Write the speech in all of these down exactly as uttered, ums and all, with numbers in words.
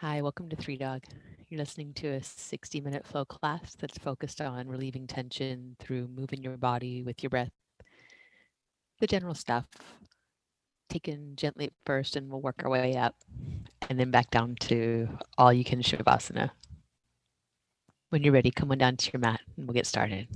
Hi, welcome to Three Dog. You're listening to a sixty minute flow class that's focused on relieving tension through moving your body with your breath. The general stuff, taken gently at first, and we'll work our way up and then back down to all you can Shavasana. When you're ready, come on down to your mat and we'll get started.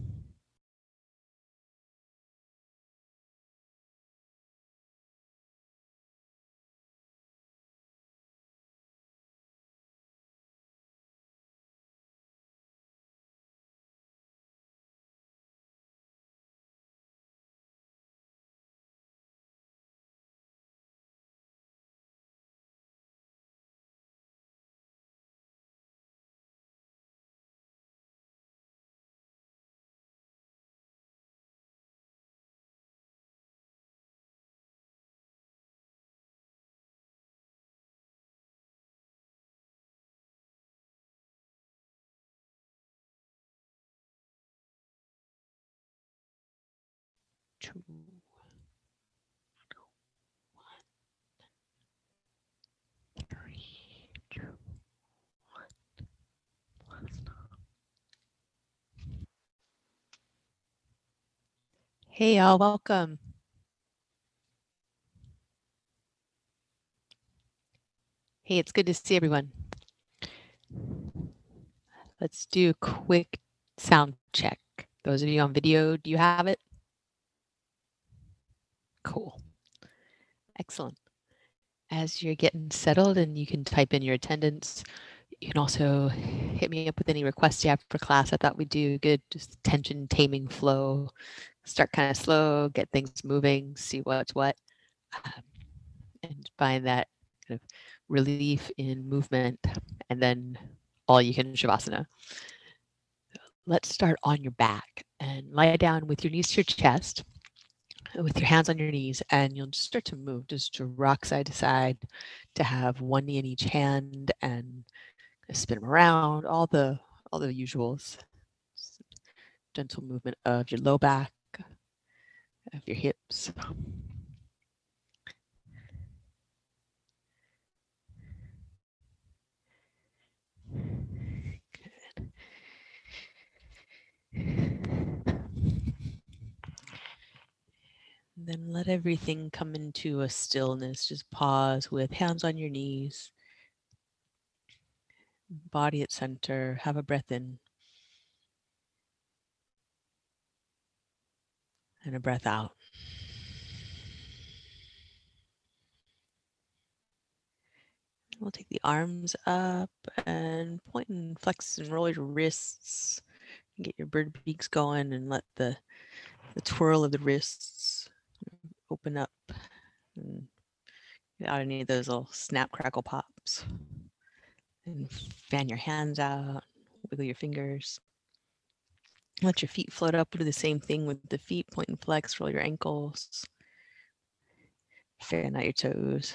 Two, one, three, two, one, one. Hey, y'all, welcome. Hey, it's good to see everyone. Let's do a quick sound check. Those of you on video, do you have it? Cool. Excellent. As you're getting settled and you can type in your attendance, you can also hit me up with any requests you have for class. I thought we'd do good, just tension taming flow. Start kind of slow, get things moving, see what's what, um, and find that kind of relief in movement, and then all you can Shavasana. Let's start on your back and lie down with your knees to your chest, with your hands on your knees, and you'll just start to move, just to rock side to side, to have one knee in each hand and spin them around, all the all the usuals. Gentle movement of your low back, of your hips. Then let everything come into a stillness. Just pause with hands on your knees, body at center, have a breath in and a breath out. We'll take the arms up and point and flex and roll your wrists. Get your bird beaks going and let the, the twirl of the wrists open up and get out any of those little snap, crackle, pops. And fan your hands out, wiggle your fingers. Let your feet float up. Do the same thing with the feet, point and flex, roll your ankles, fan out your toes.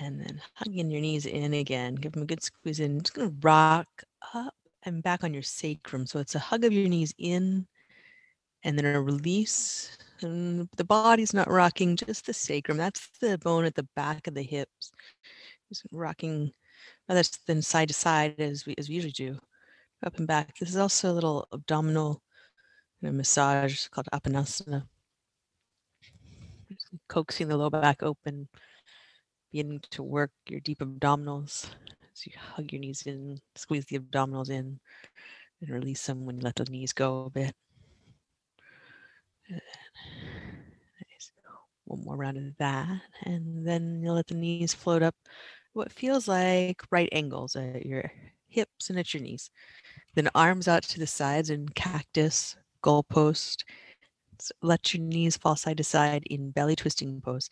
And then hugging your knees in again. Give them a good squeeze in. Just going to rock up and back on your sacrum. So it's a hug of your knees in and then a release. And the body's not rocking, just the sacrum. That's the bone at the back of the hips. Just rocking. Now that's then side to side as we as we usually do. Up and back. This is also a little abdominal massage called Apanasana. Just coaxing the low back open. Beginning to work your deep abdominals. So you hug your knees in, squeeze the abdominals in, and release them when you let the knees go a bit. Good. Nice. One more round of that. And then you'll let the knees float up what feels like right angles at your hips and at your knees. Then arms out to the sides in cactus, goalpost. So let your knees fall side to side in belly twisting pose.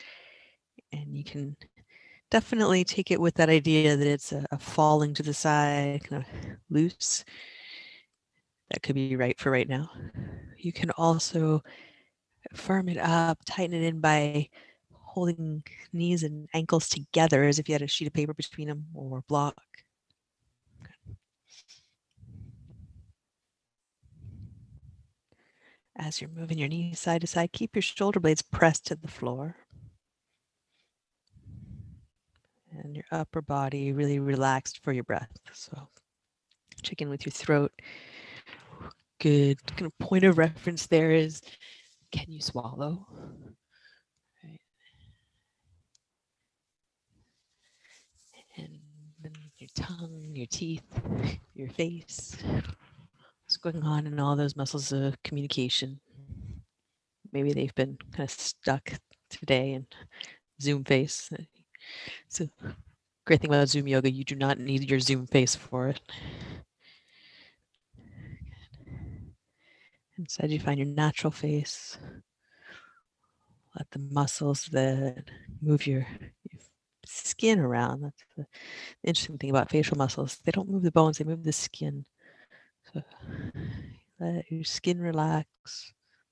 And you can definitely take it with that idea that it's a, a falling to the side, kind of loose. That could be right for right now. You can also firm it up, tighten it in by holding knees and ankles together as if you had a sheet of paper between them or a block. As you're moving your knees side to side, keep your shoulder blades pressed to the floor. And your upper body really relaxed for your breath. So check in with your throat. Good kind of point of reference there is, can you swallow? Right. And then your tongue, your teeth, your face. What's going on in all those muscles of communication? Maybe they've been kind of stuck today in Zoom face. So great thing about Zoom yoga, you do not need your Zoom face for it. Instead, you find your natural face. Let the muscles that move your, your skin around. That's the interesting thing about facial muscles. They don't move the bones, they move the skin. So let your skin relax,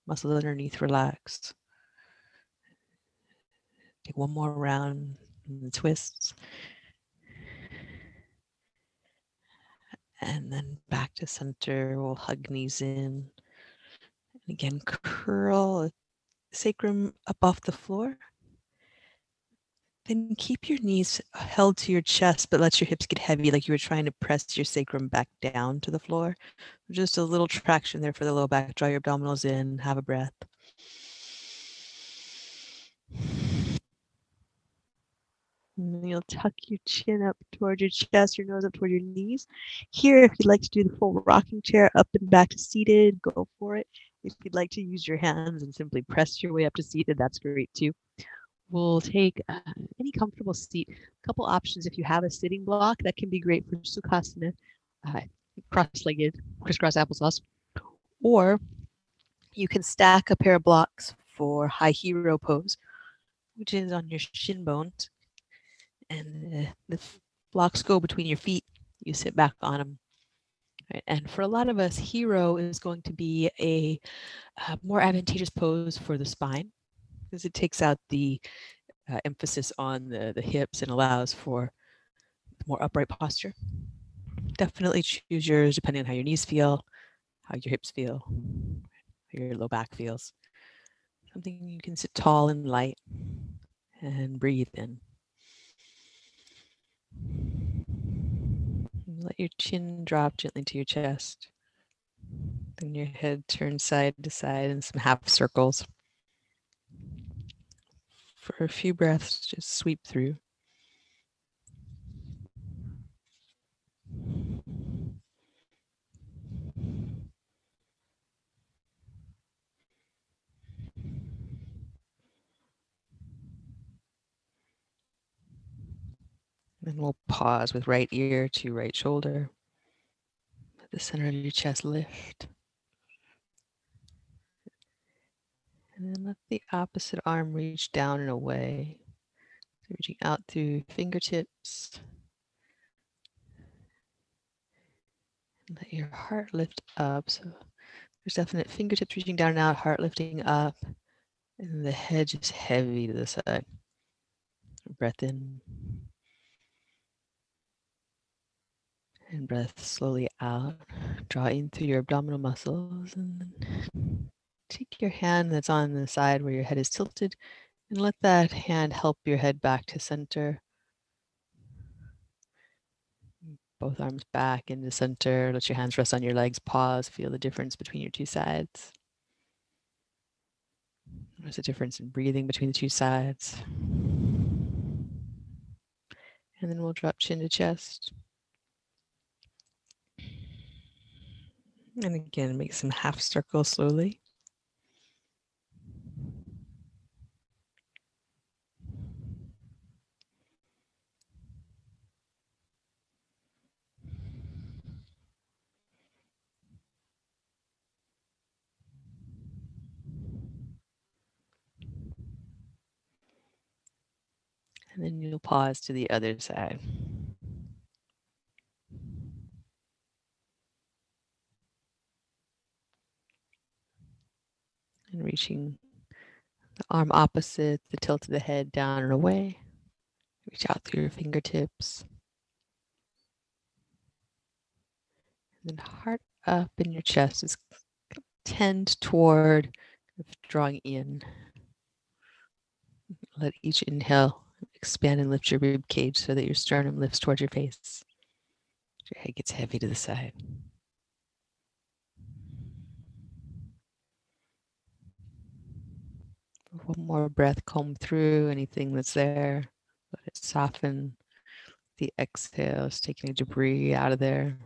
muscles underneath relax. Take one more round and twists. And then back to center, we'll hug knees in. And again, curl sacrum up off the floor. Then keep your knees held to your chest, but let your hips get heavy like you were trying to press your sacrum back down to the floor. Just a little traction there for the low back. Draw your abdominals in, have a breath. And you'll tuck your chin up toward your chest, your nose up toward your knees. Here, if you'd like to do the full rocking chair, up and back to seated, go for it. If you'd like to use your hands and simply press your way up to seated, that's great too. We'll take uh, any comfortable seat. A couple options, if you have a sitting block, that can be great for Sukhasana, uh, cross-legged, crisscross applesauce. Or you can stack a pair of blocks for high hero pose, which is on your shin bones. And uh, the blocks go between your feet. You sit back on them. Right. And for a lot of us, hero is going to be a uh, more advantageous pose for the spine because it takes out the uh, emphasis on the, the hips and allows for more upright posture. Definitely choose yours depending on how your knees feel, how your hips feel, how your low back feels. Something you can sit tall and light and breathe in. Let your chin drop gently to your chest. Then your head turns side to side in some half circles. For a few breaths, just sweep through. And we'll pause with right ear to right shoulder. Let the center of your chest lift. And then let the opposite arm reach down and away. So reaching out through fingertips. And let your heart lift up. So there's definite fingertips reaching down and out, heart lifting up. And the head just heavy to the side. Breath in. And breath slowly out, draw in through your abdominal muscles, and then take your hand that's on the side where your head is tilted and let that hand help your head back to center. Both arms back into center, let your hands rest on your legs, pause, feel the difference between your two sides. There's a difference in breathing between the two sides. And then we'll drop chin to chest. And again, make some half circles slowly. And then you'll pause to the other side. And reaching the arm opposite, the tilt of the head down and away. Reach out through your fingertips. And then heart up in your chest is tend toward drawing in. Let each inhale expand and lift your rib cage so that your sternum lifts towards your face. Your head gets heavy to the side. One more breath, comb through anything that's there. Let it soften. The exhale is taking the debris out of there.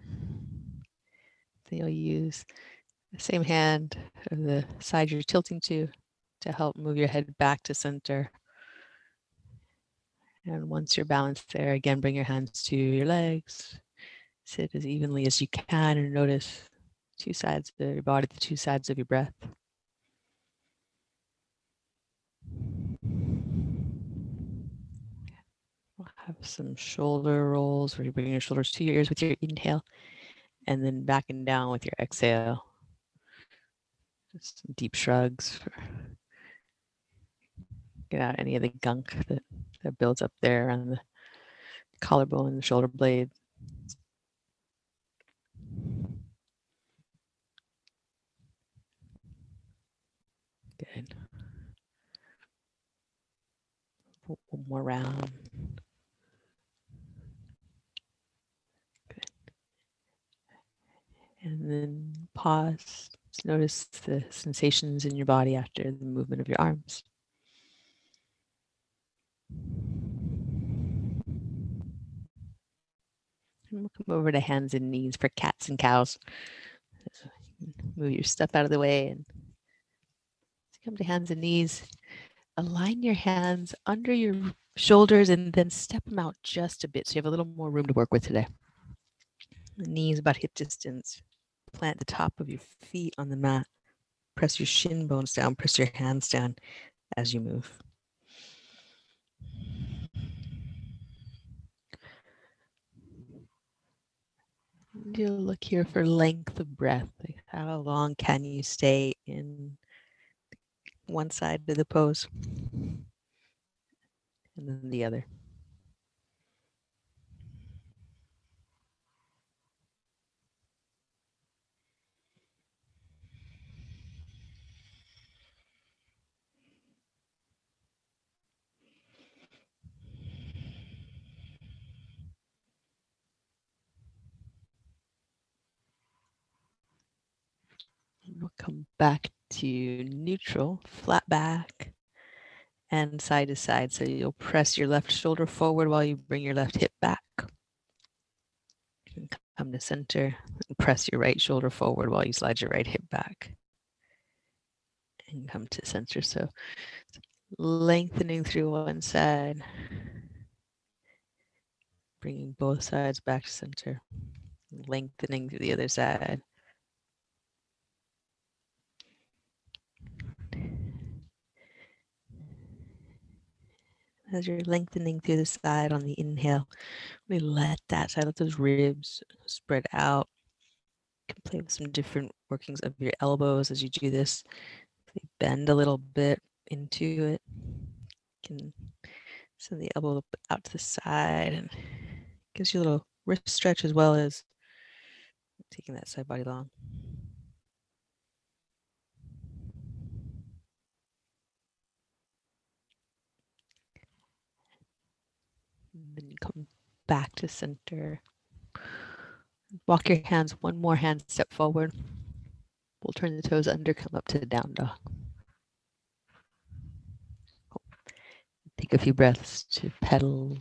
Then you'll use the same hand or the side you're tilting to to help move your head back to center. And once you're balanced there, again, bring your hands to your legs. Sit as evenly as you can and notice two sides of your body, the two sides of your breath. We'll have some shoulder rolls where you bring your shoulders to your ears with your inhale and then back and down with your exhale. Just some deep shrugs. For get out any of the gunk that, that builds up there on the collarbone and the shoulder blade. Good. One more round. Good. And then pause. Notice the sensations in your body after the movement of your arms. And we'll come over to hands and knees for cats and cows. So you can move your stuff out of the way and come to hands and knees. Align your hands under your shoulders and then step them out just a bit so you have a little more room to work with today. The knees about hip distance. Plant the top of your feet on the mat. Press your shin bones down. Press your hands down as you move. Do look here for length of breath. Like how long can you stay in one side of the pose and then the other. We'll come back to neutral, flat back and side to side. So you'll press your left shoulder forward while you bring your left hip back. And come to center and press your right shoulder forward while you slide your right hip back. And come to center. So lengthening through one side, bringing both sides back to center, lengthening through the other side. As you're lengthening through the side on the inhale, we let that side, let those ribs spread out. You can play with some different workings of your elbows as you do this. They bend a little bit into it. You can send the elbow out to the side and gives you a little wrist stretch as well as taking that side body long. Then you come back to center. Walk your hands, one more hand step forward. We'll turn the toes under, come up to the down dog. Oh. Take a few breaths to pedal,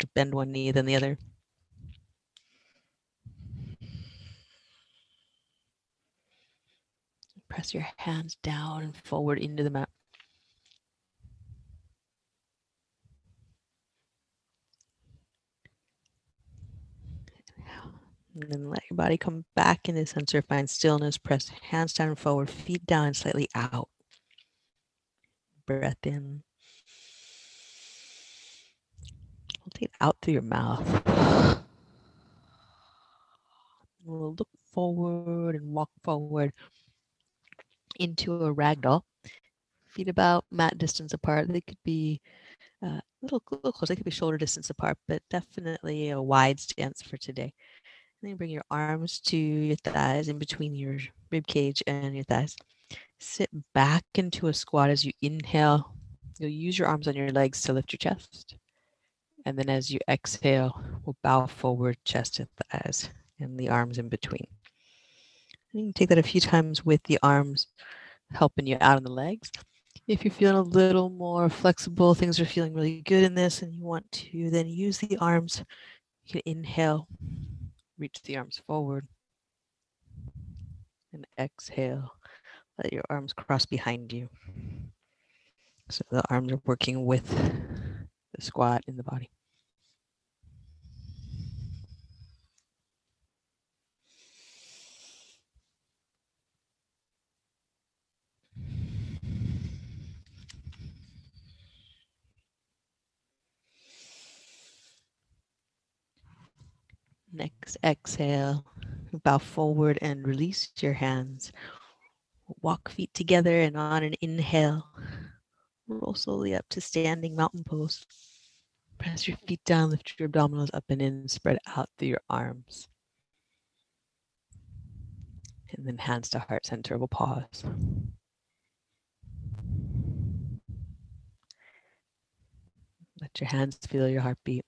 to bend one knee, then the other. Press your hands down and forward into the mat. And then let your body come back into center, find stillness, press hands down and forward, feet down and slightly out. Breath in. Hold it out through your mouth. We'll look forward and walk forward into a ragdoll. Feet about mat distance apart. They could be a uh, little, little close. They could be shoulder distance apart, but definitely a wide stance for today. And then bring your arms to your thighs, in between your rib cage and your thighs. Sit back into a squat as you inhale. You'll use your arms on your legs to lift your chest. And then as you exhale, we'll bow forward, chest and thighs, and the arms in between. And you can take that a few times with the arms helping you out on the legs. If you're feeling a little more flexible, things are feeling really good in this, and you want to then use the arms, you can inhale, reach the arms forward, and exhale, let your arms cross behind you. So the arms are working with the squat in the body. Next, exhale, bow forward and release your hands. Walk feet together, and on an inhale, roll slowly up to standing mountain pose. Press your feet down, lift your abdominals up and in, spread out through your arms. And then hands to heart center, we'll pause. Let your hands feel your heartbeat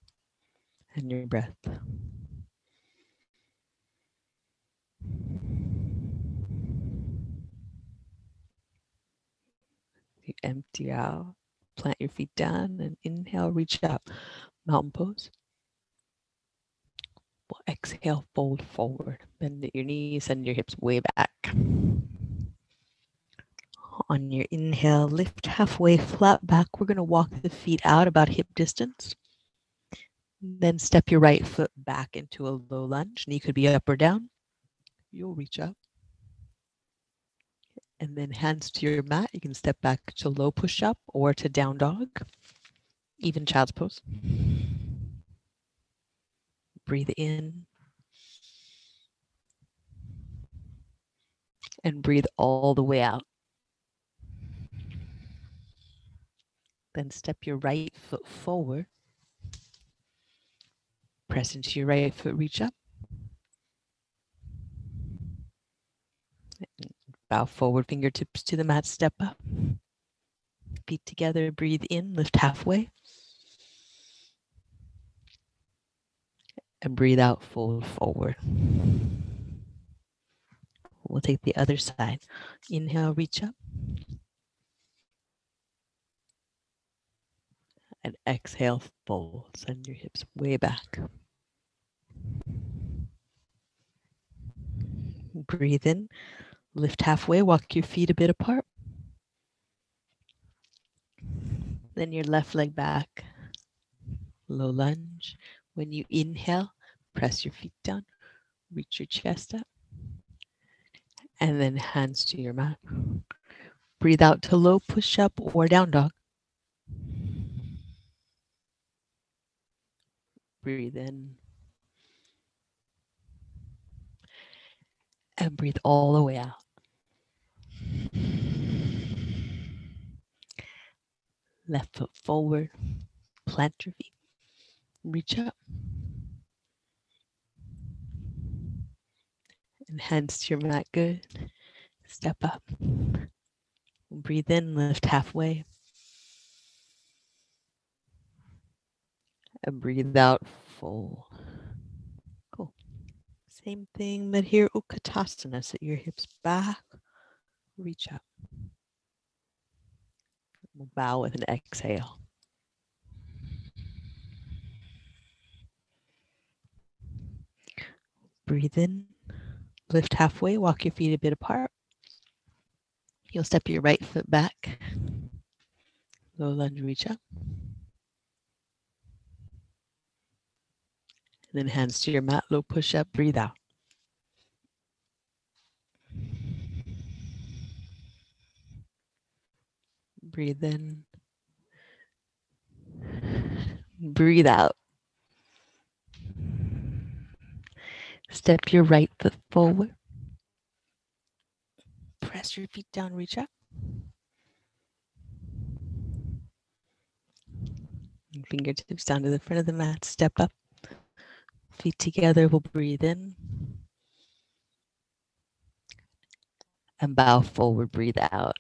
and your breath. You empty out, plant your feet down, and inhale, reach up, mountain pose. We'll exhale, fold forward, bend at your knees, send your hips way back. On your inhale, lift halfway, flat back. We're going to walk the feet out about hip distance. Then step your right foot back into a low lunge. Knee could be up or down. You'll reach up. And then hands to your mat. You can step back to low push up or to down dog, even child's pose. Breathe in. And breathe all the way out. Then step your right foot forward. Press into your right foot, reach up. Bow forward, fingertips to the mat, step up. Feet together, breathe in, lift halfway. And breathe out, fold forward. We'll take the other side. Inhale, reach up. And exhale, fold. Send your hips way back. Breathe in. Lift halfway, walk your feet a bit apart. Then your left leg back, low lunge. When you inhale, press your feet down, reach your chest up, and then hands to your mat. Breathe out to low push up or down dog. Breathe in. And breathe all the way out. Left foot forward, plant your feet, reach up. And hands to your mat, good. Step up. Breathe in, lift halfway. And breathe out, fold. Same thing, but here, Utkatasana. Sit your hips back, reach up. We'll bow with an exhale. Breathe in, lift halfway, walk your feet a bit apart. You'll step your right foot back. Low lunge, reach up. Then hands to your mat, low push up, breathe out. Breathe in. Breathe out. Step your right foot forward. Press your feet down, reach up. Fingertips down to the front of the mat, step up. Feet together, we'll breathe in. And bow forward, breathe out.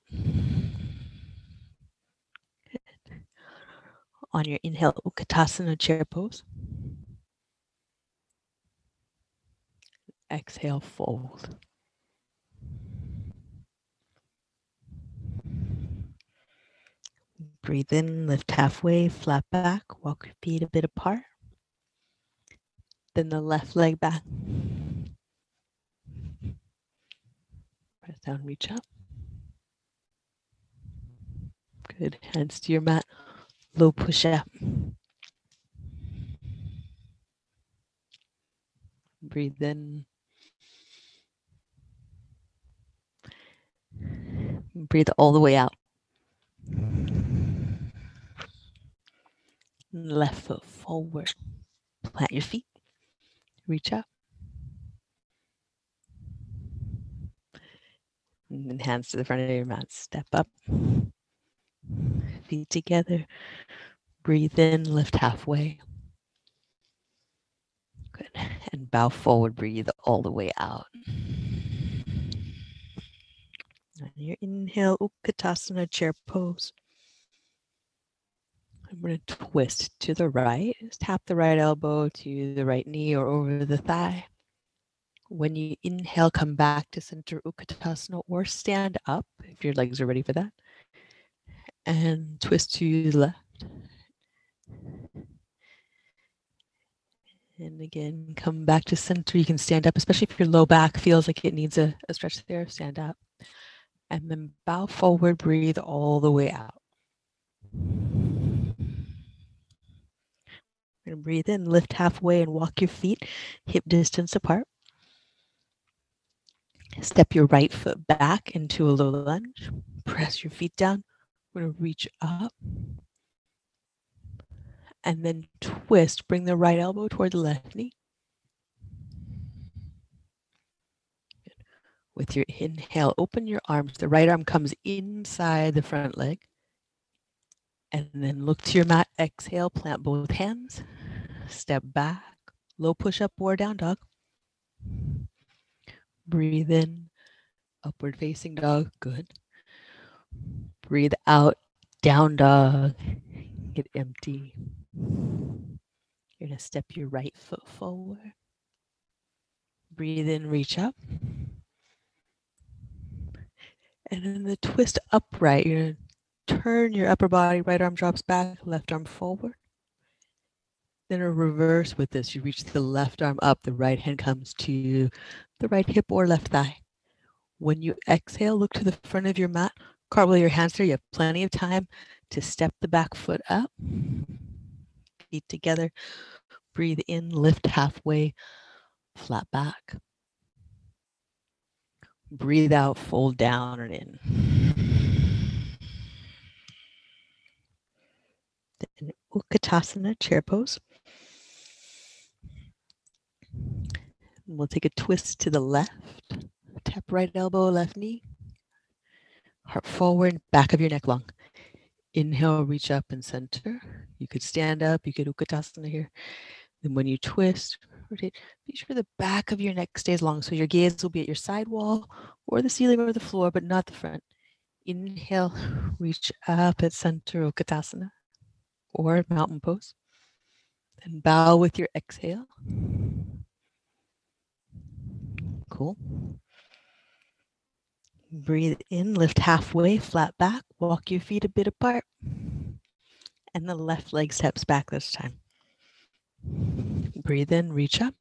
Good. On your inhale, Utkatasana chair pose. Exhale, fold. Breathe in, lift halfway, flat back, walk your feet a bit apart. Then the left leg back. Press down, reach up. Good, hands to your mat, low push up. Breathe in. Breathe all the way out. Left foot forward. Plant your feet. Reach up. And then hands to the front of your mat. Step up. Feet together. Breathe in. Lift halfway. Good. And bow forward. Breathe all the way out. On your inhale, Utkatasana chair pose. I'm going to twist to the right. Just tap the right elbow to the right knee or over the thigh. When you inhale, come back to center Utkatasana or stand up if your legs are ready for that. And twist to the left. And again, come back to center. You can stand up, especially if your low back feels like it needs a, a stretch there. Stand up. And then bow forward, breathe all the way out. We're going to breathe in, lift halfway and walk your feet hip distance apart. Step your right foot back into a low lunge. Press your feet down. We're going to reach up. And then twist. Bring the right elbow toward the left knee. Good. With your inhale, open your arms. The right arm comes inside the front leg. And then look to your mat, exhale, plant both hands, step back, low push up or down dog. Breathe in, upward facing dog, good. Breathe out, down dog, get empty. You're gonna step your right foot forward. Breathe in, reach up. And then the twist upright, you're gonna turn your upper body, right arm drops back, left arm forward. Then a reverse with this. You reach the left arm up, the right hand comes to the right hip or left thigh. When you exhale, look to the front of your mat, cartwheel your hands there. You have plenty of time to step the back foot up. Feet together. Breathe in, lift halfway, flat back. Breathe out, fold down and in. An Utkatasana chair pose. We'll take a twist to the left. Tap right elbow, left knee. Heart forward, back of your neck long. Inhale, reach up and center. You could stand up, you could Utkatasana here. Then when you twist, rotate, be sure the back of your neck stays long. So your gaze will be at your side wall or the ceiling or the floor, but not the front. Inhale, reach up at center, Utkatasana. Or mountain pose. Then bow with your exhale. Cool. Breathe in, lift halfway, flat back, walk your feet a bit apart. And the left leg steps back this time. Breathe in, reach up.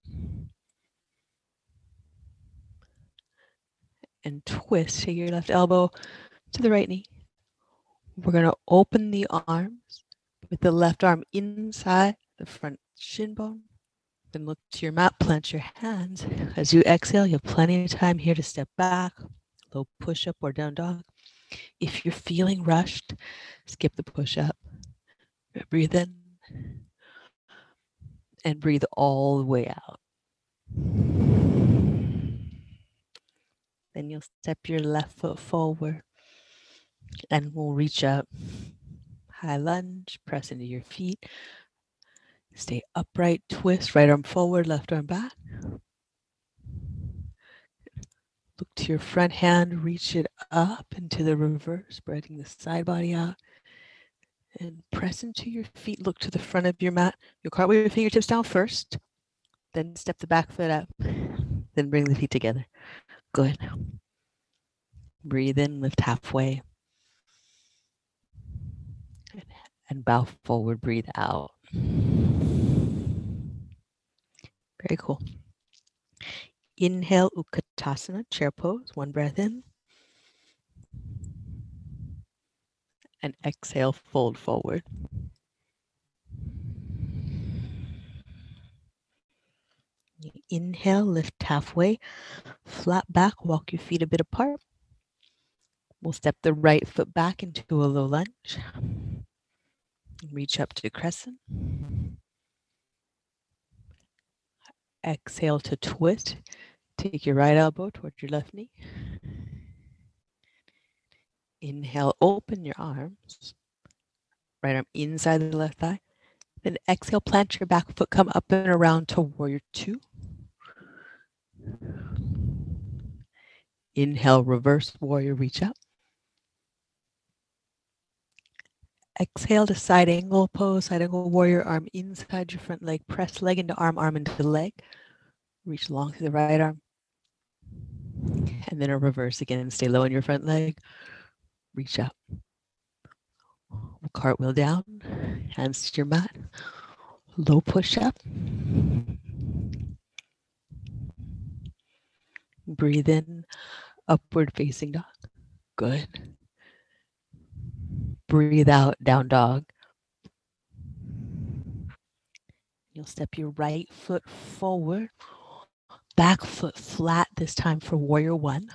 And twist, take your left elbow to the right knee. We're going to open the arms. With the left arm inside the front shin bone, then look to your mat, plant your hands. As you exhale, you have plenty of time here to step back, low push-up or down dog. If you're feeling rushed, skip the push-up. Breathe in and breathe all the way out. Then you'll step your left foot forward and we'll reach up. High lunge, press into your feet. Stay upright, twist, right arm forward, left arm back. Look to your front hand, reach it up into the reverse, spreading the side body out. And press into your feet, look to the front of your mat. You'll cartwheel your fingertips down first, then step the back foot up, then bring the feet together. Good. Breathe in, lift halfway. And bow forward, breathe out. Very cool. Inhale, Utkatasana, chair pose, one breath in. And exhale, fold forward. Inhale, lift halfway, flat back, walk your feet a bit apart. We'll step the right foot back into a low lunge. Reach up to crescent. Exhale to twist. Take your right elbow toward your left knee. Inhale, open your arms, right arm inside the left thigh. Then exhale, plant your back foot, come up and around to warrior two. Inhale, reverse warrior, reach up. Exhale to side angle pose, side angle warrior, arm inside your front leg, press leg into arm, arm into leg. Reach long through the right arm. And then a reverse again, stay low in your front leg. Reach up, cartwheel down, hands to your mat, low push up. Breathe in, upward facing dog. Good. Breathe out, down dog. You'll step your right foot forward, back foot flat this time for warrior one.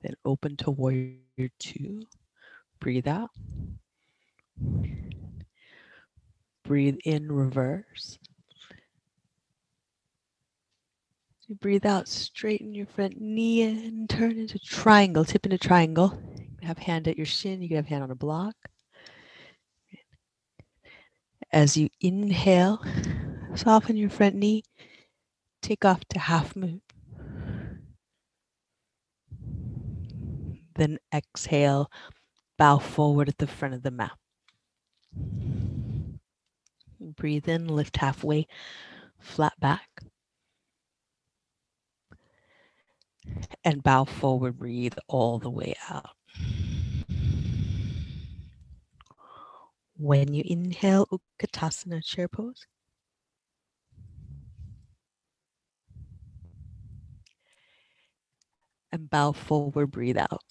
Then open to warrior two. Breathe out. Breathe in, reverse. As you breathe out, straighten your front knee in, turn into triangle, tip into triangle. You can have hand at your shin, you can have hand on a block. As you inhale, soften your front knee, take off to half moon. Then exhale, bow forward at the front of the mat. Breathe in, lift halfway, flat back. And bow forward, breathe all the way out. When you inhale, Utkatasana, chair pose. And bow forward, breathe out.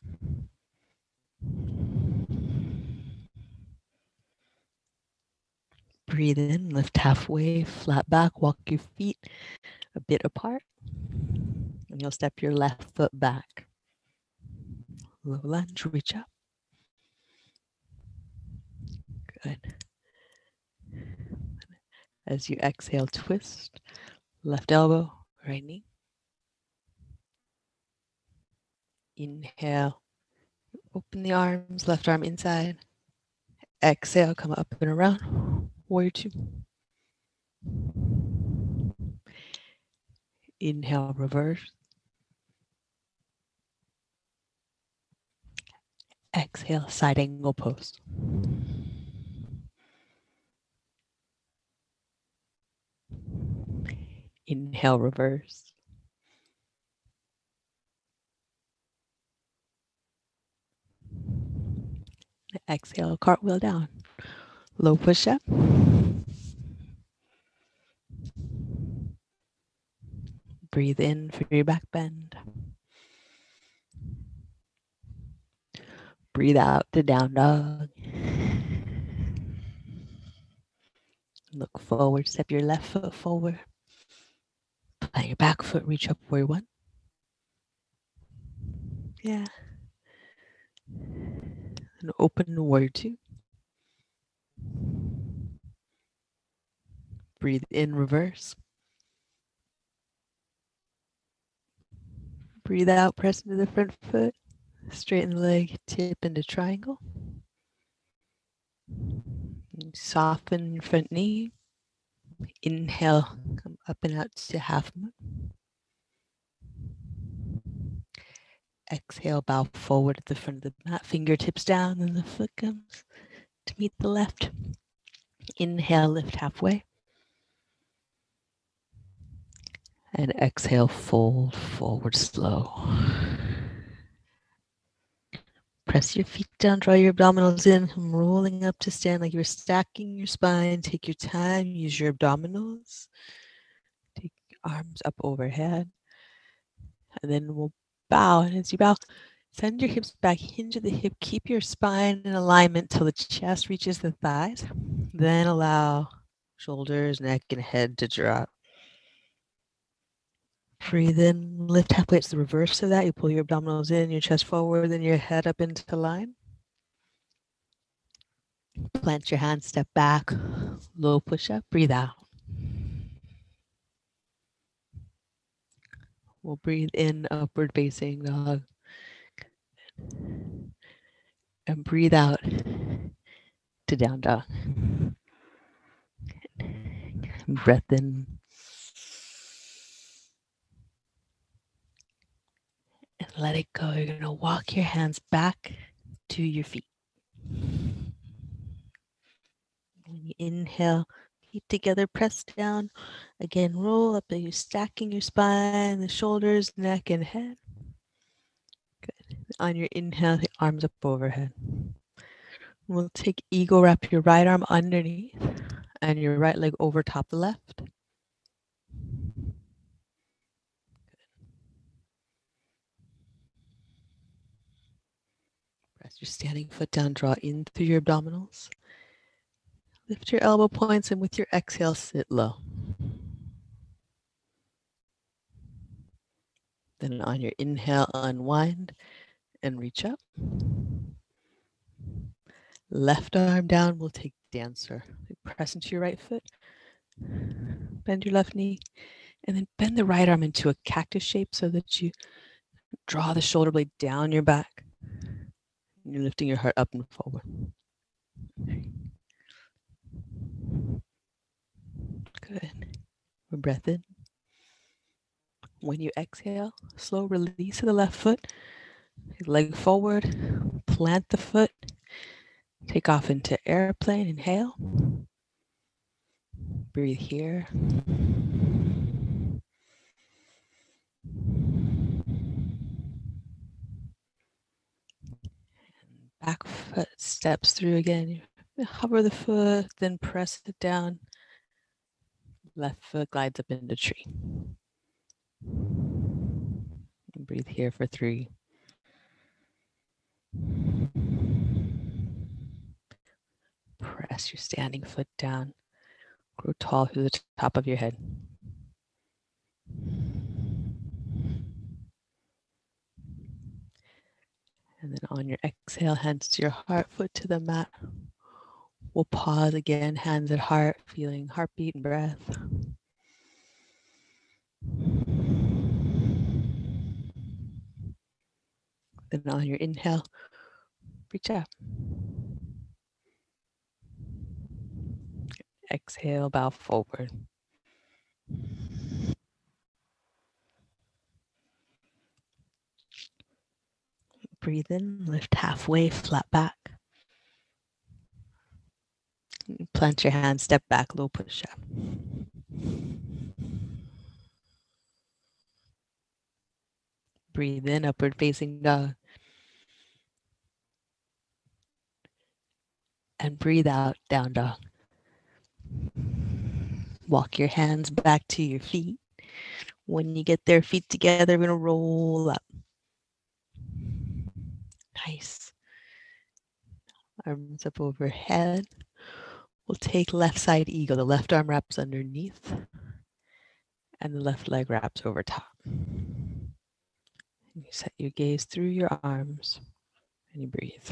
Breathe in, lift halfway, flat back, walk your feet a bit apart. And you'll step your left foot back. Low lunge, reach up. Good. As you exhale, twist, left elbow, right knee. Inhale, open the arms, left arm inside. Exhale, come up and around, warrior two. Inhale, reverse. Exhale, side angle pose. Inhale, reverse. Exhale, cartwheel down, low push up. Breathe in for your back bend. Breathe out to down dog. Look forward, step your left foot forward. Plant your back foot, reach up where you want. Yeah. And open warrior two. Breathe in, reverse. Breathe out, press into the front foot. Straighten the leg, tip into triangle. Soften your front knee. Inhale, come up and out to half moon. Exhale, bow forward at the front of the mat, fingertips down, and the foot comes to meet the left. Inhale, lift halfway. And exhale, fold forward slow. Press your feet down, draw your abdominals in, come rolling up to stand like you're stacking your spine. Take your time, use your abdominals. Take your arms up overhead. And then we'll bow, and as you bow, send your hips back, hinge at the hip, keep your spine in alignment till the chest reaches the thighs. Then allow shoulders, neck, and head to drop. Breathe in, lift halfway. It's the reverse of that. You pull your abdominals in, your chest forward, then your head up into line. Plant your hands, step back, low push up, breathe out. We'll breathe in, upward facing dog. And breathe out to down dog. Breath in. Let it go. You're going to walk your hands back to your feet. When you inhale, feet together, press down. Again, roll up. You're stacking your spine, the shoulders, neck, and head. Good. On your inhale, the arms up overhead. We'll take eagle wrap, your right arm underneath and your right leg over top the left. Your standing foot down, draw in through your abdominals. Lift your elbow points, and with your exhale, sit low. Then on your inhale, unwind and reach up. Left arm down, we'll take dancer. Press into your right foot, bend your left knee, and then bend the right arm into a cactus shape so that you draw the shoulder blade down your back. You're lifting your heart up and forward. Good. Breath in. When you exhale, slow release of the left foot. Leg forward. Plant the foot. Take off into airplane. Inhale. Breathe here. Back foot steps through again. Hover the foot, then press it down. Left foot glides up into tree. And breathe here for three. Press your standing foot down. Grow tall through the top of your head. And then on your exhale, hands to your heart, foot to the mat. We'll pause again, hands at heart, feeling heartbeat and breath. Then on your inhale, reach up. Exhale, bow forward. Breathe in, lift halfway, flat back. Plant your hand, step back, low push up. Breathe in, upward facing dog. And breathe out, down dog. Walk your hands back to your feet. When you get there, feet together, we're going to roll up. Nice. Arms up overhead. We'll take left side eagle. The left arm wraps underneath and the left leg wraps over top. And you set your gaze through your arms and you breathe.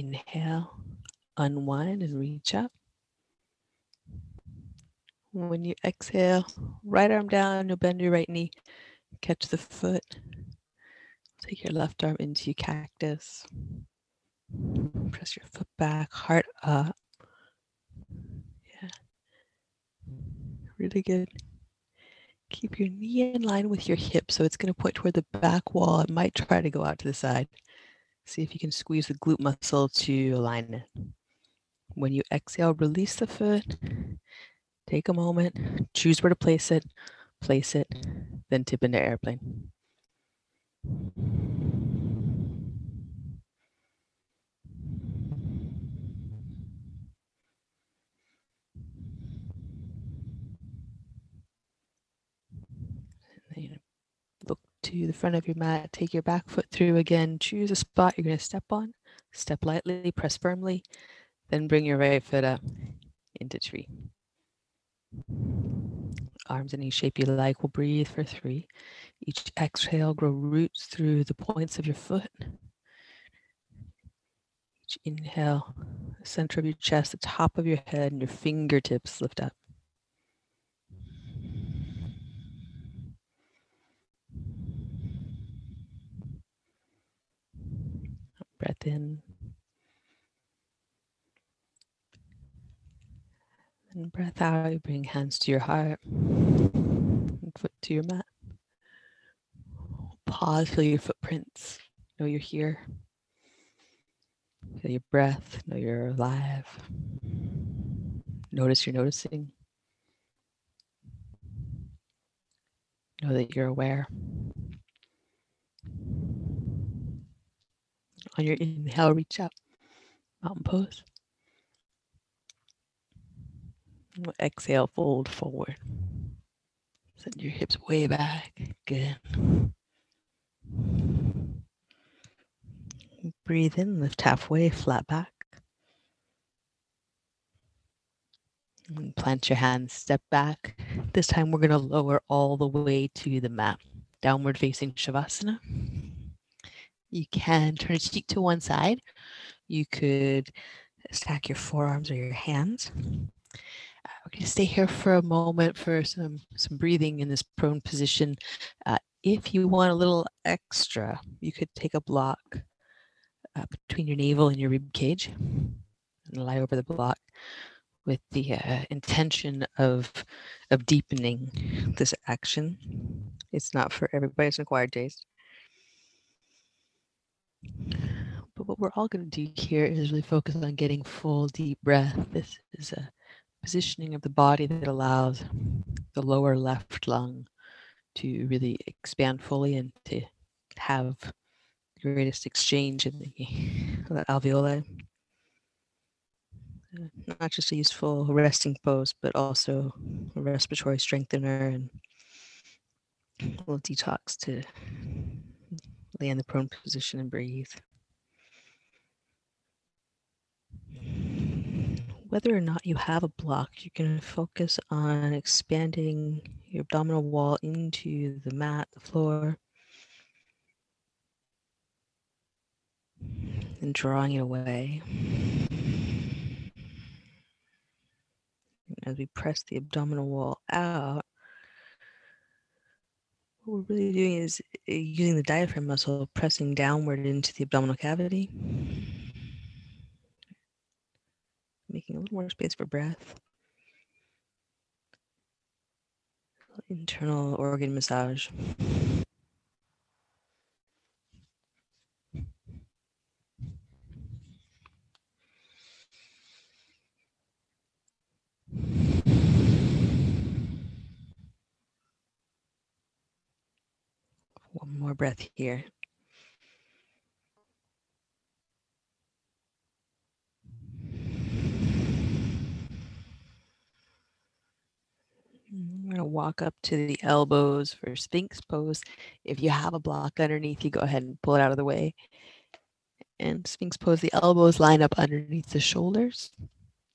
inhale, unwind and reach up. When you exhale, right arm down, you'll bend your right knee, catch the foot. Take your left arm into cactus. Press your foot back, heart up. Yeah, really good. Keep your knee in line with your hip, so it's going to point toward the back wall. It might try to go out to the side. See if you can squeeze the glute muscle to align it. When you exhale, release the foot. Take a moment, choose where to place it, place it, then tip into airplane. To the front of your mat, take your back foot through again, choose a spot you're going to step on, step lightly, press firmly, then bring your right foot up into tree. Arms any shape you like, we'll breathe for three. Each exhale, grow roots through the points of your foot. Each inhale, the center of your chest, the top of your head, and your fingertips lift up. Breath in, and breath out, you bring hands to your heart, and foot to your mat. Pause, feel your footprints, know you're here. Feel your breath, know you're alive. Notice you're noticing. Know that you're aware. On your inhale, reach up, mountain pose. Exhale, fold forward. Send your hips way back. Good. Breathe in, lift halfway, flat back. And plant your hands, step back. This time we're going to lower all the way to the mat. Downward facing Shavasana. You can turn a cheek to one side. You could stack your forearms or your hands. Uh, we're going to stay here for a moment for some, some breathing in this prone position. Uh, if you want a little extra, you could take a block uh, between your navel and your rib cage and lie over the block with the uh, intention of, of deepening this action. It's not for everybody, it's an acquired taste. But what we're all going to do here is really focus on getting full deep breath. This is a positioning of the body that allows the lower left lung to really expand fully and to have the greatest exchange in the alveoli. Not just a useful resting pose, but also a respiratory strengthener and a little detox to lay in the prone position and breathe. Whether or not you have a block, you can focus on expanding your abdominal wall into the mat, the floor, and drawing it away. And as we press the abdominal wall out, what we're really doing is using the diaphragm muscle, pressing downward into the abdominal cavity, making a little more space for breath. Internal organ massage. One more breath here. We're going to walk up to the elbows for Sphinx pose. If you have a block underneath, you go ahead and pull it out of the way. And Sphinx pose, the elbows line up underneath the shoulders.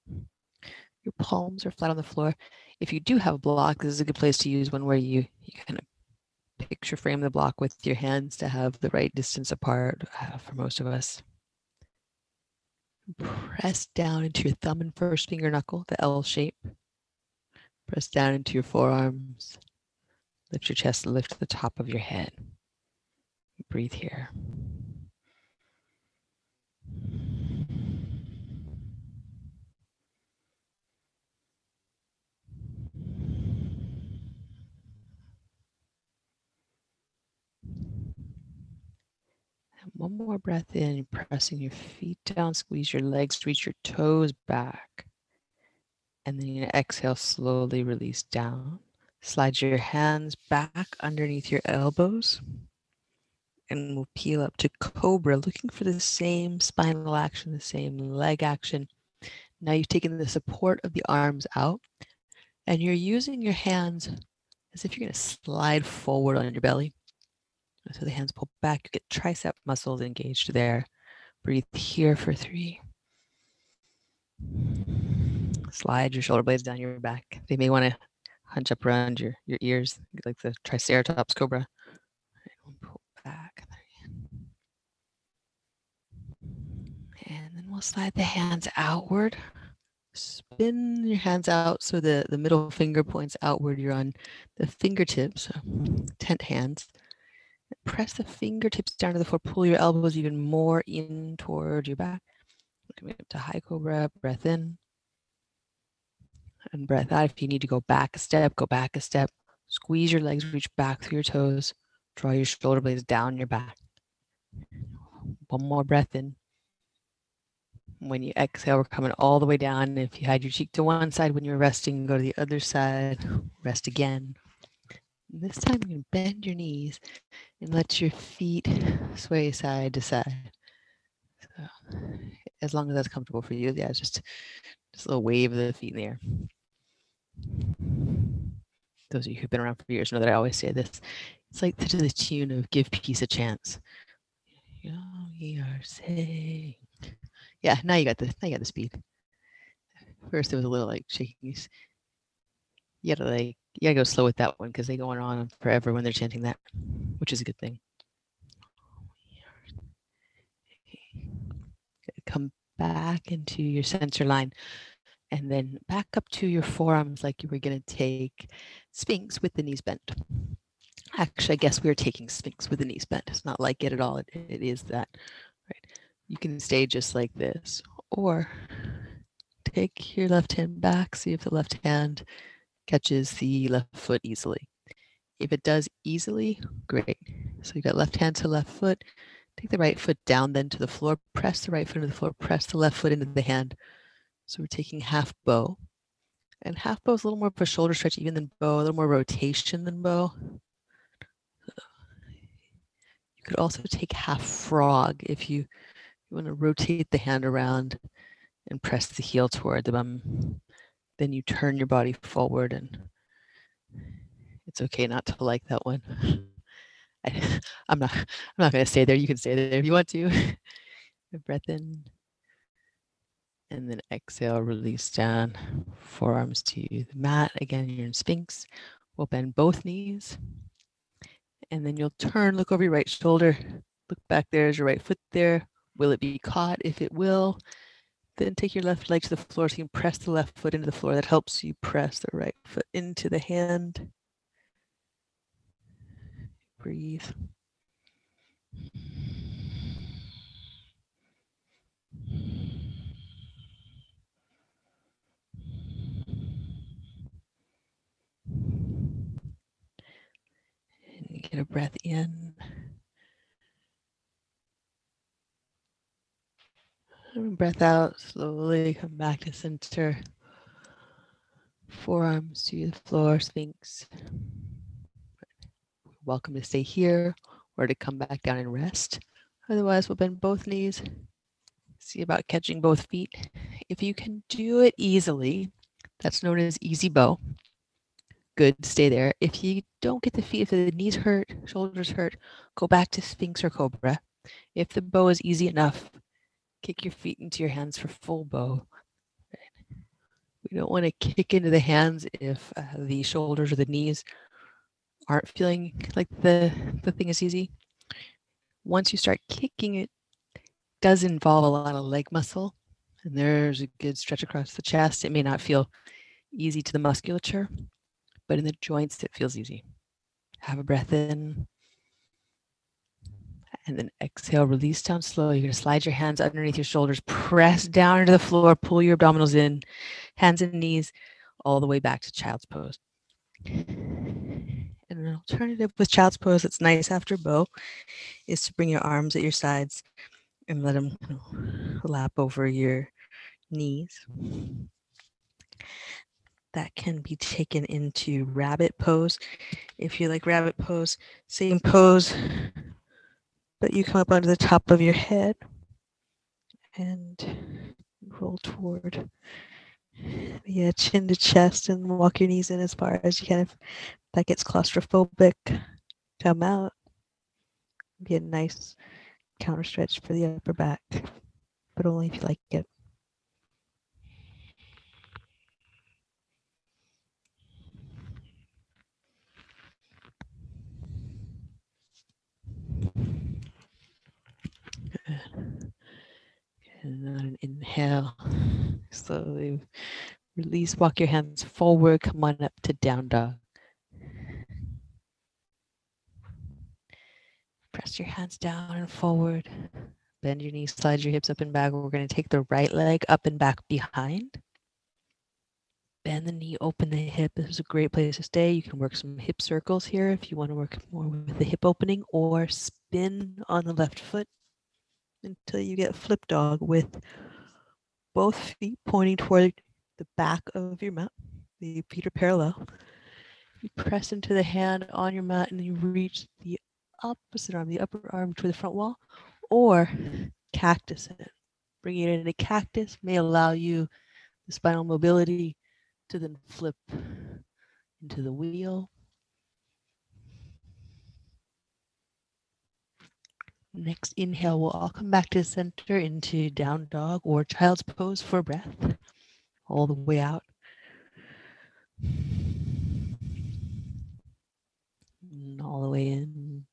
Your palms are flat on the floor. If you do have a block, this is a good place to use one where you, you kind of picture frame the block with your hands to have the right distance apart uh, for most of us. Press down into your thumb and first finger knuckle, the L shape. Press down into your forearms. Lift your chest, lift the top of your head. Breathe here. One more breath in, pressing your feet down, squeeze your legs, reach your toes back. And then you exhale, slowly release down. Slide your hands back underneath your elbows. And we'll peel up to cobra, looking for the same spinal action, the same leg action. Now you've taken the support of the arms out, and you're using your hands as if you're going to slide forward on your belly. So the hands pull back, you get tricep muscles engaged there. Breathe here for three. Slide your shoulder blades down your back. They may want to hunch up around your, your ears, like the Triceratops cobra. All right, we'll pull back. And then we'll slide the hands outward. Spin your hands out so the, the middle finger points outward. You're on the fingertips, so tent hands. Press the fingertips down to the floor, pull your elbows even more in toward your back. Coming up to high cobra, breath in. And breath out. If you need to go back a step, go back a step. Squeeze your legs, reach back through your toes. Draw your shoulder blades down your back. One more breath in. When you exhale, we're coming all the way down. If you had your cheek to one side when you're resting, go to the other side, rest again. This time you're going to bend your knees and let your feet sway side to side. So, as long as that's comfortable for you, yeah, just, just a little wave of the feet in the air. Those of you who've been around for years know that I always say this. It's like to the tune of "Give Peace a Chance." You know, we are saying, yeah, now you got the, now you got the speed. First, it was a little like shaking. You gotta like, you gotta go slow with that one because they go on and on forever when they're chanting that, which is a good thing. Come back into your center line and then back up to your forearms like you were gonna take Sphinx with the knees bent. Actually, I guess we were taking Sphinx with the knees bent. It's not like it at all, it, it is that, right? You can stay just like this or take your left hand back, see if the left hand catches the left foot easily. If it does easily, great. So you got left hand to left foot, take the right foot down then to the floor, press the right foot into the floor, press the left foot into the hand. So we're taking half bow. And half bow is a little more of a shoulder stretch even than bow, a little more rotation than bow. You could also take half frog if you, you want to rotate the hand around and press the heel toward the bum. Then you turn your body forward, and it's okay not to like that one. I, I'm not, I'm not going to stay there. You can stay there if you want to. Breath in. And then exhale, release down, forearms to the mat. Again, you're in Sphinx. We'll bend both knees. And then you'll turn, look over your right shoulder. Look back there, is your right foot there? Will it be caught? If it will, then take your left leg to the floor so you can press the left foot into the floor. That helps you press the right foot into the hand. Breathe. And get a breath in. Breath out, slowly come back to center. Forearms to the floor, Sphinx. You're welcome to stay here or to come back down and rest. Otherwise, we'll bend both knees. See about catching both feet. If you can do it easily, that's known as easy bow. Good, stay there. If you don't get the feet, if the knees hurt, shoulders hurt, go back to Sphinx or cobra. If the bow is easy enough, kick your feet into your hands for full bow. We don't want to kick into the hands if uh, the shoulders or the knees aren't feeling like the, the thing is easy. Once you start kicking, it does involve a lot of leg muscle. and there's a good stretch across the chest. It may not feel easy to the musculature, but in the joints, it feels easy. Have a breath in, and then exhale, release down slow. You're gonna slide your hands underneath your shoulders, press down into the floor, pull your abdominals in, hands and knees, all the way back to child's pose. And an alternative with child's pose that's nice after bow is to bring your arms at your sides and let them you know, lap over your knees. That can be taken into rabbit pose. If you like rabbit pose, same pose, but you come up under the top of your head and roll toward yeah, chin to chest and walk your knees in as far as you can. If that gets claustrophobic, come out. Be a nice counter stretch for the upper back, but only if you like it. Good. And then inhale, slowly release, walk your hands forward, come on up to down dog. Press your hands down and forward, bend your knees, slide your hips up and back. We're going to take the right leg up and back behind. Bend the knee, open the hip. This is a great place to stay. You can work some hip circles here if you want to work more with the hip opening, or spin on the left foot until you get flip dog with both feet pointing toward the back of your mat. The feet are parallel. You press into the hand on your mat and you reach the opposite arm, the upper arm to the front wall, or cactus it. Bringing it into cactus may allow you the spinal mobility to then flip into the wheel. Next inhale, we'll all come back to center into down dog or child's pose for breath, all the way out. And all the way in.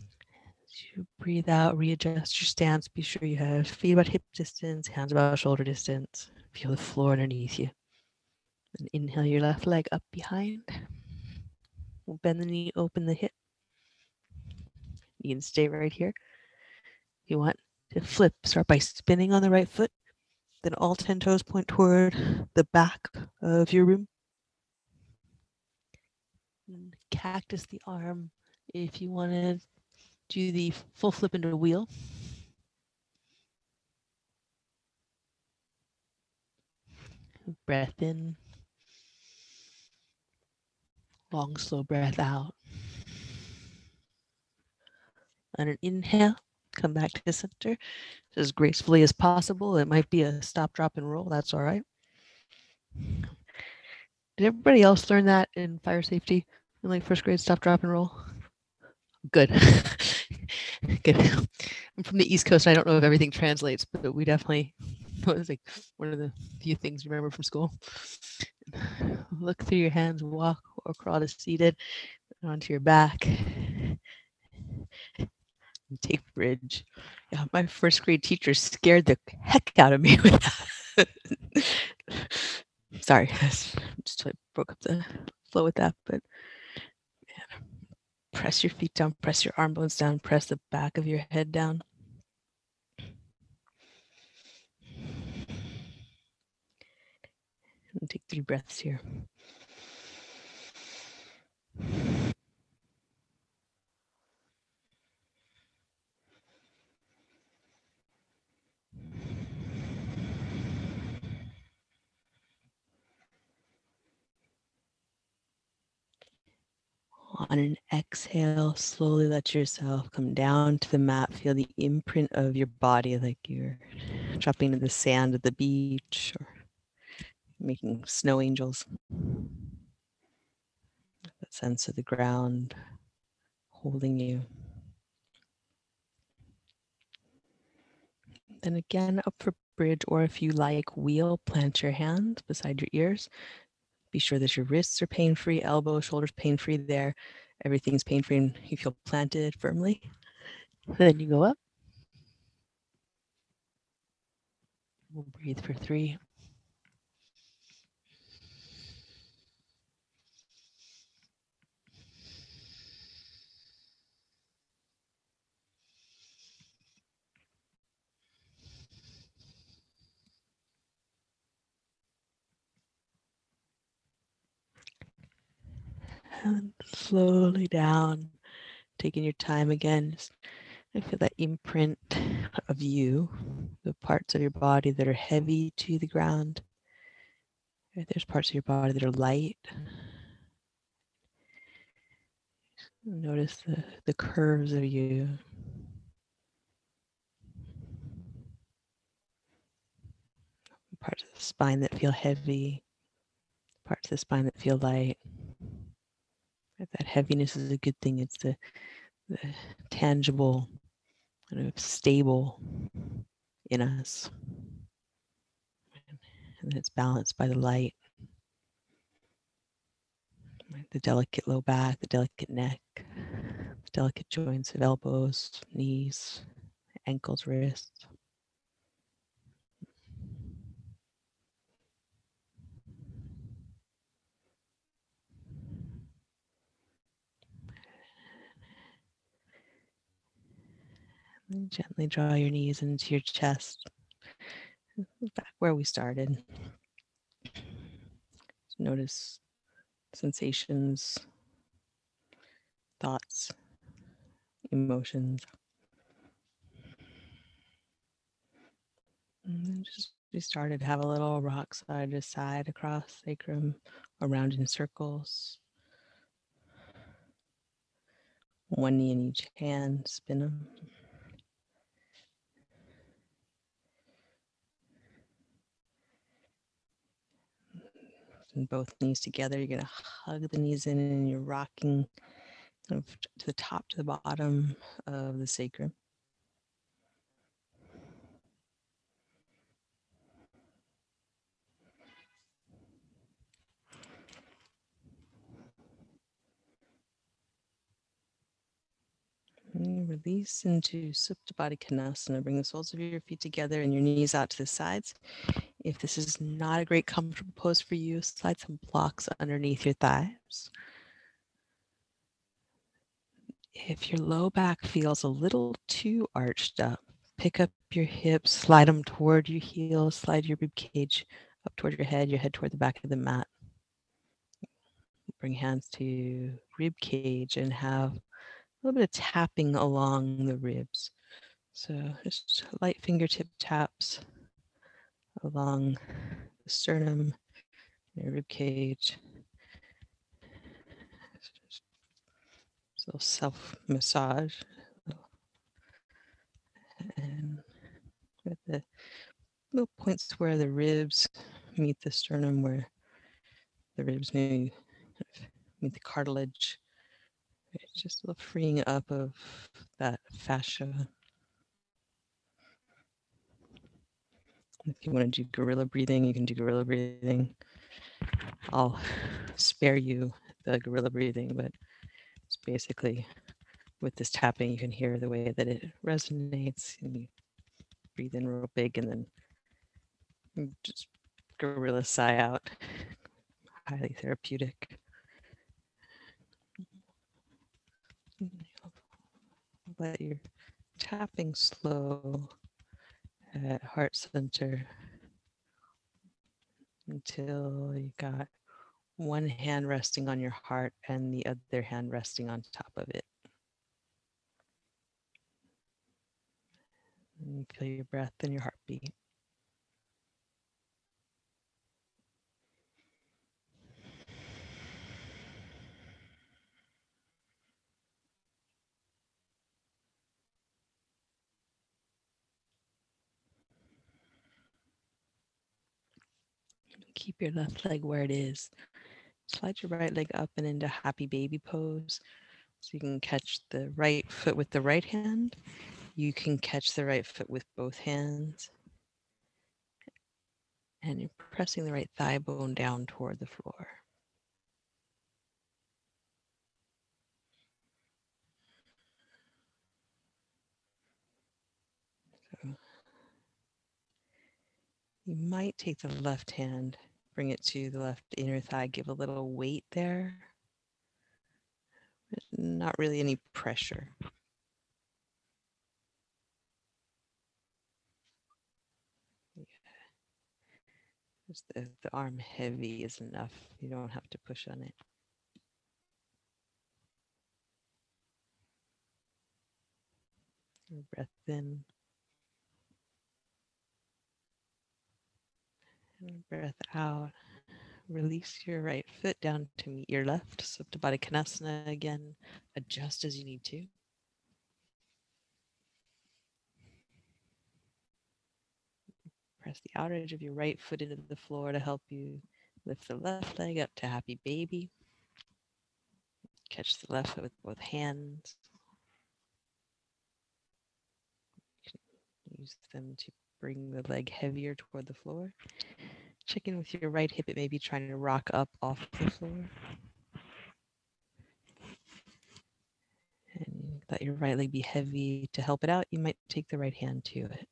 As you breathe out, readjust your stance. Be sure you have feet about hip distance, hands about shoulder distance. Feel the floor underneath you. And inhale your left leg up behind. We'll bend the knee, open the hip. You can stay right here. You want to flip. Start by spinning on the right foot. Then all ten toes point toward the back of your room. And cactus the arm if you want to do the full flip into a wheel. Breath in. Long, slow breath out. On an inhale, come back to the center as gracefully as possible. It might be a stop, drop, and roll. That's all right. Did everybody else learn that in fire safety in like first grade, stop, drop, and roll? Good. Good. I'm from the East Coast. And I don't know if everything translates, but we definitely, it was like one of the few things you remember from school. Look through your hands, walk or crawl to seated onto your back. Take bridge. Yeah, my first grade teacher scared the heck out of me with that. Sorry, I just like, broke up the flow with that. But yeah. Press your feet down, press your arm bones down, press the back of your head down. And take three breaths here. On an exhale, slowly let yourself come down to the mat. Feel the imprint of your body, like you're dropping into the sand at the beach or making snow angels. That sense of the ground holding you. Then again, up for bridge, or if you like wheel, plant your hands beside your ears. Be sure that your wrists are pain-free, elbows, shoulders pain-free there. Everything's pain-free and you feel planted firmly. Then you go up. We'll breathe for three. And slowly down, taking your time again. Just feel that imprint of you, the parts of your body that are heavy to the ground. There's parts of your body that are light. Notice the, the curves of you. Parts of the spine that feel heavy, parts of the spine that feel light. That heaviness is a good thing. It's the, the tangible, kind of stable in us. And it's balanced by the light. The delicate low back, the delicate neck, the delicate joints of elbows, knees, ankles, wrists. Gently draw your knees into your chest, back where we started. Notice sensations, thoughts, emotions. And just we started, have a little rock side to side across sacrum, around in circles. One knee in each hand, spin them. And both knees together, you're going to hug the knees in and you're rocking kind of to the top, to the bottom of the sacrum. And release into Supta Baddha Konasana. Bring the soles of your feet together and your knees out to the sides. If this is not a great comfortable pose for you, slide some blocks underneath your thighs. If your low back feels a little too arched up, pick up your hips, slide them toward your heels, slide your rib cage up toward your head, your head toward the back of the mat. Bring hands to rib cage and have a little bit of tapping along the ribs. So just light fingertip taps along the sternum, your rib cage. So self-massage. And at the little points where the ribs meet the sternum, where the ribs meet the cartilage, it's just a little freeing up of that fascia. If you want to do gorilla breathing, you can do gorilla breathing. I'll spare you the gorilla breathing, but it's basically with this tapping, you can hear the way that it resonates. And you breathe in real big and then just gorilla sigh out. Highly therapeutic. Let your tapping slow at heart center until you got one hand resting on your heart and the other hand resting on top of it. And you feel your breath and your heartbeat. Keep your left leg where it is. Slide your right leg up and into happy baby pose. So you can catch the right foot with the right hand. You can catch the right foot with both hands. And you're pressing the right thigh bone down toward the floor. You might take the left hand, bring it to the left inner thigh, give a little weight there. Not really any pressure. Yeah. Just the, the arm heavy is enough. You don't have to push on it. Breath in. And breath out. Release your right foot down to meet your left. Supta Baddha Konasana again. Adjust as you need to. Press the outer edge of your right foot into the floor to help you lift the left leg up to happy baby. Catch the left foot with both hands. Use them to bring the leg heavier toward the floor. Check in with your right hip. It may be trying to rock up off the floor. And let your right leg be heavy. To help it out, you might take the right hand to it.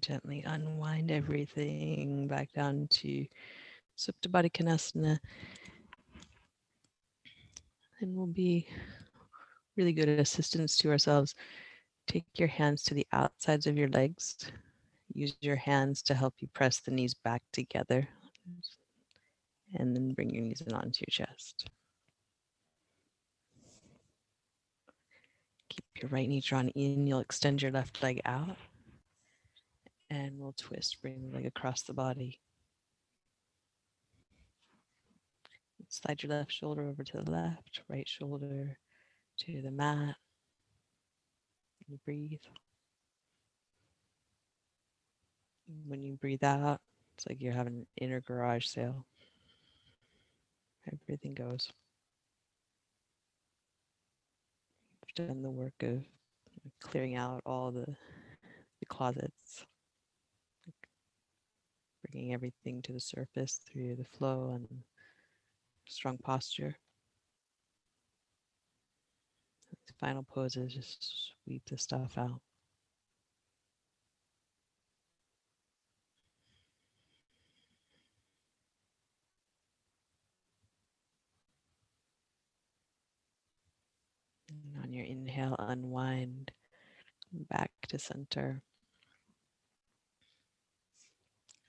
Gently unwind everything back down to Supta Baddha Konasana. And we'll be really good assistance to ourselves. Take your hands to the outsides of your legs. Use your hands to help you press the knees back together. And then bring your knees in onto your chest. Keep your right knee drawn in. You'll extend your left leg out. And we'll twist, bring the leg across the body. Slide your left shoulder over to the left, right shoulder to the mat. You breathe. When you breathe out, it's like you're having an inner garage sale. Everything goes. You've done the work of clearing out all the, the closets. Bringing everything to the surface through the flow and strong posture. The final pose is just sweep the stuff out. And on your inhale, unwind back to center.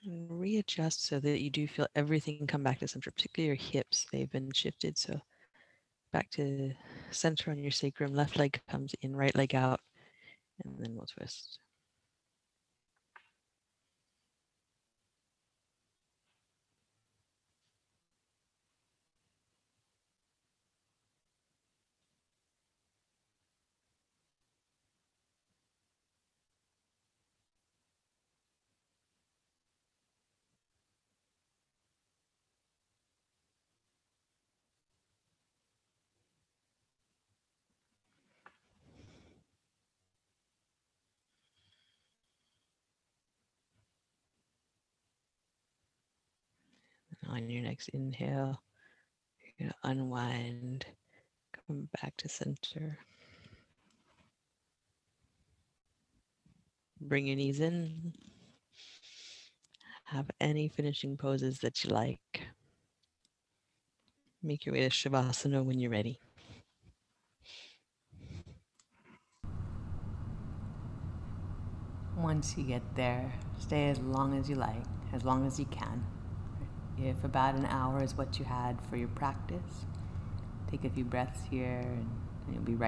And readjust so that you do feel everything come back to center, particularly your hips. They've been shifted. So back to center on your sacrum. Left leg comes in, right leg out, and then we'll twist. On your next inhale, you're going to unwind, come back to center. Bring your knees in. Have any finishing poses that you like. Make your way to Shavasana when you're ready. Once you get there, stay as long as you like, as long as you can. If about an hour is what you had for your practice, take a few breaths here and you'll be right